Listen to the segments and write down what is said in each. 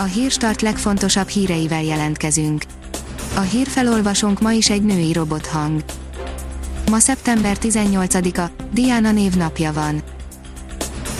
A Hírstart legfontosabb híreivel jelentkezünk. A hírfelolvasónk ma is egy női robothang. Ma szeptember 18-a, Diana névnapja van.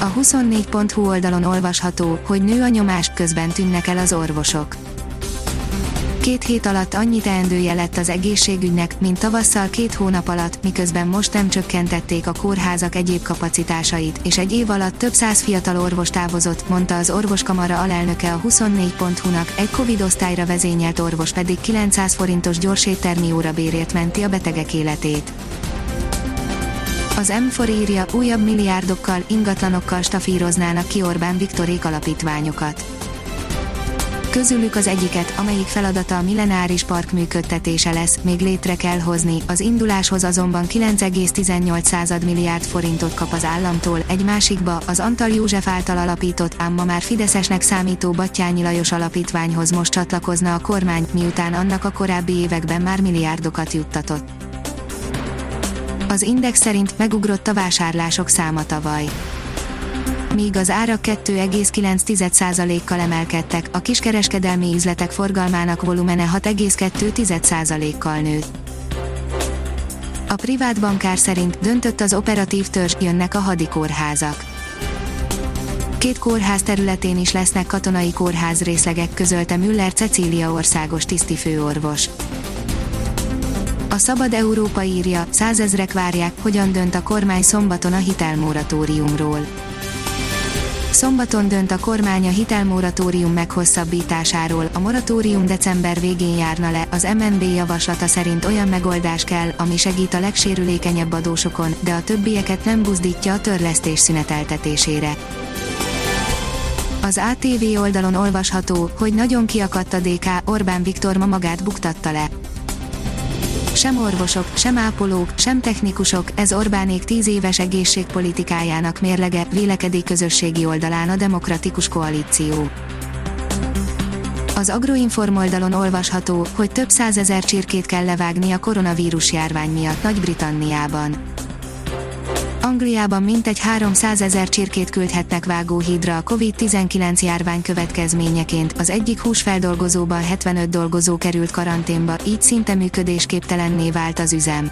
A 24.hu oldalon olvasható, hogy nő a nyomás, közben tűnnek el az orvosok. 2 hét alatt annyi teendője lett az egészségügynek, mint tavasszal 2 hónap alatt, miközben most nem csökkentették a kórházak egyéb kapacitásait, és egy év alatt több száz fiatal orvos távozott, mondta az Orvoskamara alelnöke a 24.hu-nak, egy Covid osztályra vezényelt orvos pedig 900 forintos gyors éttermi órabérért menti a betegek életét. Az M4 írja, újabb milliárdokkal, ingatlanokkal stafíroznának ki Orbán Viktorék alapítványokat. Közülük az egyiket, amelyik feladata a Millenáris park működtetése lesz, még létre kell hozni, az induláshoz azonban 9,18 milliárd forintot kap az államtól, egy másikba, az Antal József által alapított, ám ma már fideszesnek számító Battyányi Lajos alapítványhoz most csatlakozna a kormány, miután annak a korábbi években már milliárdokat juttatott. Az Index szerint megugrott a vásárlások száma tavaly. Míg az árak 2,9%-kal emelkedtek, a kiskereskedelmi üzletek forgalmának volumene 6,2%-kal nőtt. A privát bankár szerint döntött az operatív törzs, jönnek a hadikórházak. 2 kórház területén is lesznek katonai kórház részlegek, közölte Müller Cecília országos tisztifőorvos. A Szabad Európa írja, százezrek várják, hogyan dönt a kormány szombaton a hitelmoratóriumról. Szombaton dönt a kormány a hitelmoratórium meghosszabbításáról, a moratórium december végén járna le, az MNB javaslata szerint olyan megoldás kell, ami segít a legsérülékenyebb adósokon, de a többieket nem buzdítja a törlesztés szüneteltetésére. Az ATV oldalon olvasható, hogy nagyon kiakadt a DK, Orbán Viktor ma magát buktatta le. Sem orvosok, sem ápolók, sem technikusok, ez Orbánék 10 éves egészségpolitikájának mérlege, vélekedik közösségi oldalán a Demokratikus Koalíció. Az Agroinform oldalon olvasható, hogy több százezer csirkét kell levágni a koronavírus járvány miatt Nagy-Britanniában. Angliában mintegy 300 000 csirkét küldhetnek vágóhídra a Covid-19 járvány következményeként, az egyik húsfeldolgozóban 75 dolgozó került karanténba, így szinte működésképtelenné vált az üzem.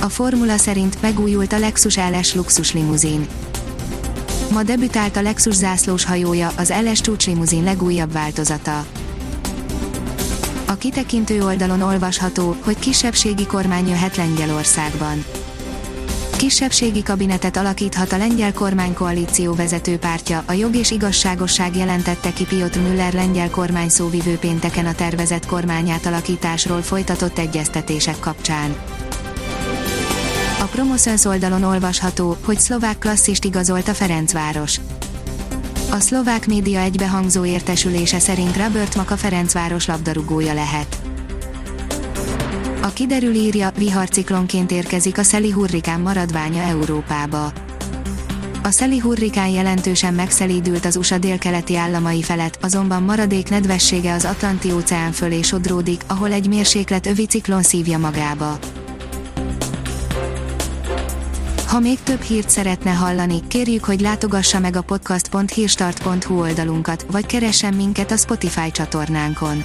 A formula szerint megújult a Lexus LS luxus limuzin. Ma debütált a Lexus zászlós hajója, az LS csúcslimuzin legújabb változata. A kitekintő oldalon olvasható, hogy kisebbségi kormány jöhet Lengyelországban. Kisebbségi kabinetet alakíthat a lengyel kormánykoalíció vezető pártja, a Jog és Igazságosság jelentette ki Piotr Müller lengyel kormány szóvivő pénteken a tervezett kormányátalakításról folytatott egyeztetések kapcsán. A Promosz oldalon olvasható, hogy szlovák klasszist igazolt a Ferencváros. A szlovák média egybehangzó értesülése szerint Robert Mak a Ferencváros labdarúgója lehet. A Kiderül írja, viharciklonként érkezik a Szeli hurrikán maradványa Európába. A Szeli hurrikán jelentősen megszelídült az USA délkeleti államai felett, azonban maradék nedvessége az Atlanti-óceán fölé sodródik, ahol egy mérsékletövi ciklon szívja magába. Ha még több hírt szeretne hallani, kérjük, hogy látogassa meg a podcast.hírstart.hu oldalunkat, vagy keressen minket a Spotify csatornánkon.